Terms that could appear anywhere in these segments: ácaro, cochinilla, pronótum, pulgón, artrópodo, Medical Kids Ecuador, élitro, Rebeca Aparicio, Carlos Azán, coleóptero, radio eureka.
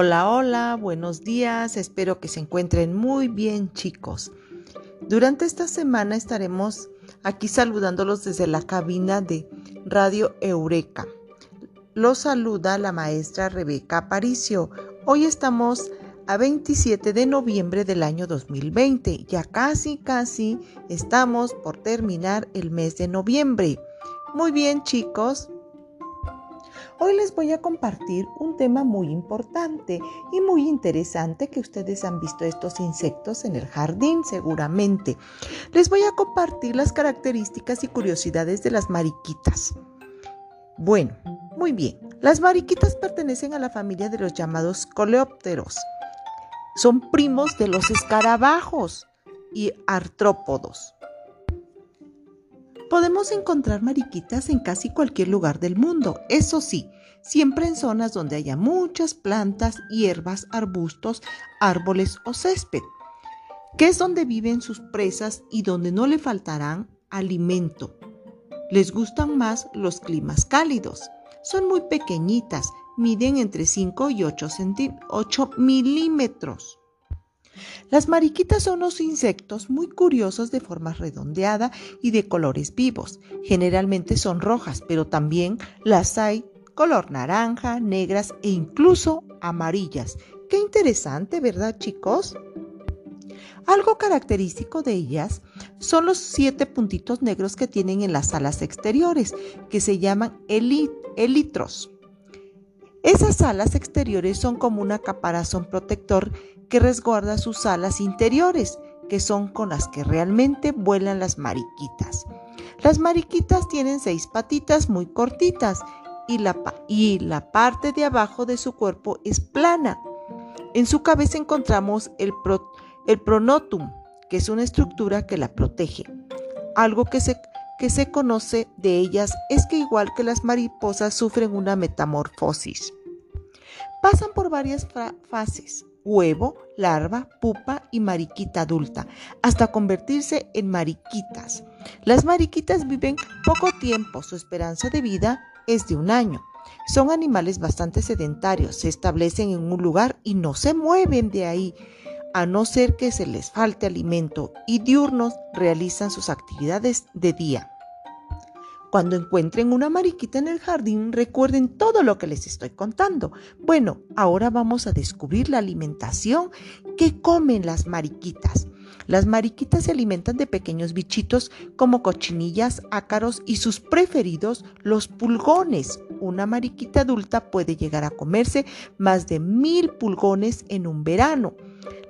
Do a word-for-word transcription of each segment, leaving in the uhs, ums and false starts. Hola, hola, buenos días, espero que se encuentren muy bien, chicos. Durante esta semana estaremos aquí saludándolos desde la cabina de Radio Eureka. Los saluda la maestra Rebeca Aparicio. Hoy estamos a veintisiete de noviembre del año dos mil veinte. Ya casi, casi estamos por terminar el mes de noviembre. Muy bien, chicos. Hoy les voy a compartir un tema muy importante y muy interesante que ustedes han visto estos insectos en el jardín seguramente. Les voy a compartir las características y curiosidades de las mariquitas. Bueno, muy bien. Las mariquitas pertenecen a la familia de los llamados coleópteros. Son primos de los escarabajos y artrópodos. Podemos encontrar mariquitas en casi cualquier lugar del mundo, eso sí, siempre en zonas donde haya muchas plantas, hierbas, arbustos, árboles o césped, que es donde viven sus presas y donde no le faltarán alimento. Les gustan más los climas cálidos. Son muy pequeñitas, miden entre cinco y ocho milímetros. Las mariquitas son unos insectos muy curiosos de forma redondeada y de colores vivos. Generalmente son rojas, pero también las hay color naranja, negras e incluso amarillas. ¡Qué interesante!, ¿verdad, chicos? Algo característico de ellas son los siete puntitos negros que tienen en las alas exteriores, que se llaman élitros. Esas alas exteriores son como una caparazón protector que resguarda sus alas interiores, que son con las que realmente vuelan las mariquitas. Las mariquitas tienen seis patitas muy cortitas y la, y la parte de abajo de su cuerpo es plana. En su cabeza encontramos el, pro, el pronótum, que es una estructura que la protege. Algo que se, que se conoce de ellas es que, igual que las mariposas, sufren una metamorfosis. Pasan por varias fra- fases. Huevo, larva, pupa y mariquita adulta, hasta convertirse en mariquitas. Las mariquitas viven poco tiempo, su esperanza de vida es de un año. Son animales bastante sedentarios, se establecen en un lugar y no se mueven de ahí, a no ser que se les falte alimento, y diurnos realizan sus actividades de día. Cuando encuentren una mariquita en el jardín, recuerden todo lo que les estoy contando. Bueno, ahora vamos a descubrir la alimentación que comen las mariquitas. Las mariquitas se alimentan de pequeños bichitos como cochinillas, ácaros y sus preferidos, los pulgones. Una mariquita adulta puede llegar a comerse más de mil pulgones en un verano.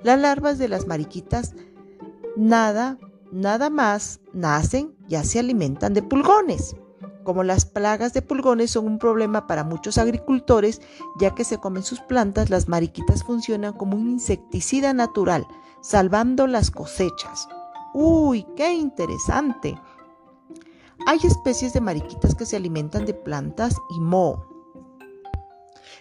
Las larvas de las mariquitas nada Nada más nacen, ya se alimentan de pulgones. Como las plagas de pulgones son un problema para muchos agricultores, ya que se comen sus plantas, las mariquitas funcionan como un insecticida natural, salvando las cosechas. ¡Uy, qué interesante! Hay especies de mariquitas que se alimentan de plantas y moho.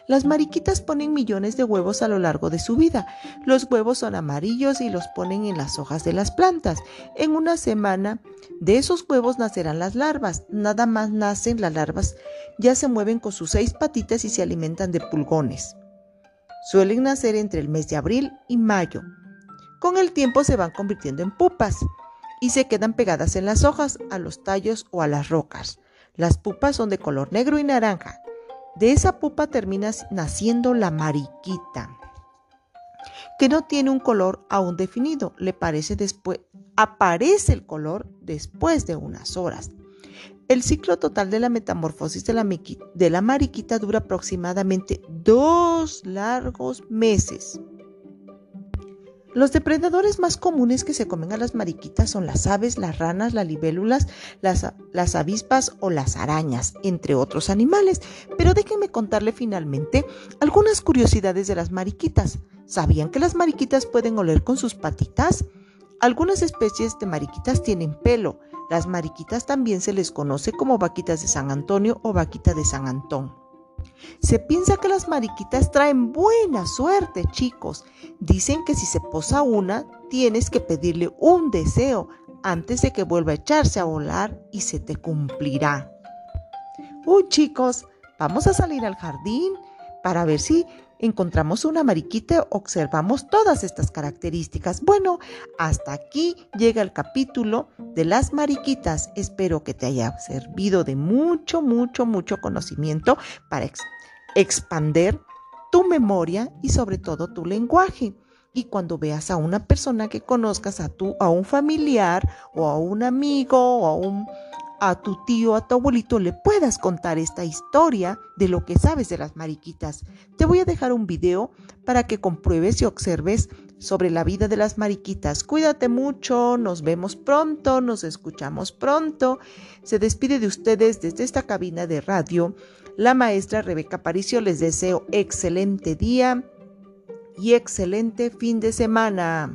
Las mariquitas ponen millones de huevos a lo largo de su vida. Los huevos son amarillos y los ponen en las hojas de las plantas. En una semana de esos huevos nacerán las larvas. Nada más nacen las larvas, ya se mueven con sus seis patitas y se alimentan de pulgones. Suelen nacer entre el mes de abril y mayo. Con el tiempo se van convirtiendo en pupas y se quedan pegadas en las hojas, a los tallos o a las rocas. Las pupas son de color negro y naranja. De esa pupa termina naciendo la mariquita, que no tiene un color aún definido, le parece después, aparece el color después de unas horas. El ciclo total de la metamorfosis de la, de la mariquita dura aproximadamente dos largos meses. Los depredadores más comunes que se comen a las mariquitas son las aves, las ranas, las libélulas, las, las avispas o las arañas, entre otros animales. Pero déjenme contarle finalmente algunas curiosidades de las mariquitas. ¿Sabían que las mariquitas pueden oler con sus patitas? Algunas especies de mariquitas tienen pelo. Las mariquitas también se les conoce como vaquitas de San Antonio o vaquita de San Antón. Se piensa que las mariquitas traen buena suerte, chicos. Dicen que si se posa una, tienes que pedirle un deseo antes de que vuelva a echarse a volar y se te cumplirá. Uy, chicos, vamos a salir al jardín para ver si encontramos una mariquita, observamos todas estas características. Bueno, hasta aquí llega el capítulo de las mariquitas. Espero que te haya servido de mucho, mucho, mucho conocimiento para ex- expandir tu memoria y sobre todo tu lenguaje. Y cuando veas a una persona que conozcas, a, tu, a un familiar o a un amigo o a un... a tu tío, a tu abuelito, le puedas contar esta historia de lo que sabes de las mariquitas. Te voy a dejar un video para que compruebes y observes sobre la vida de las mariquitas. Cuídate mucho, nos vemos pronto, nos escuchamos pronto. Se despide de ustedes desde esta cabina de radio la maestra Rebeca Aparicio. Les deseo excelente día y excelente fin de semana.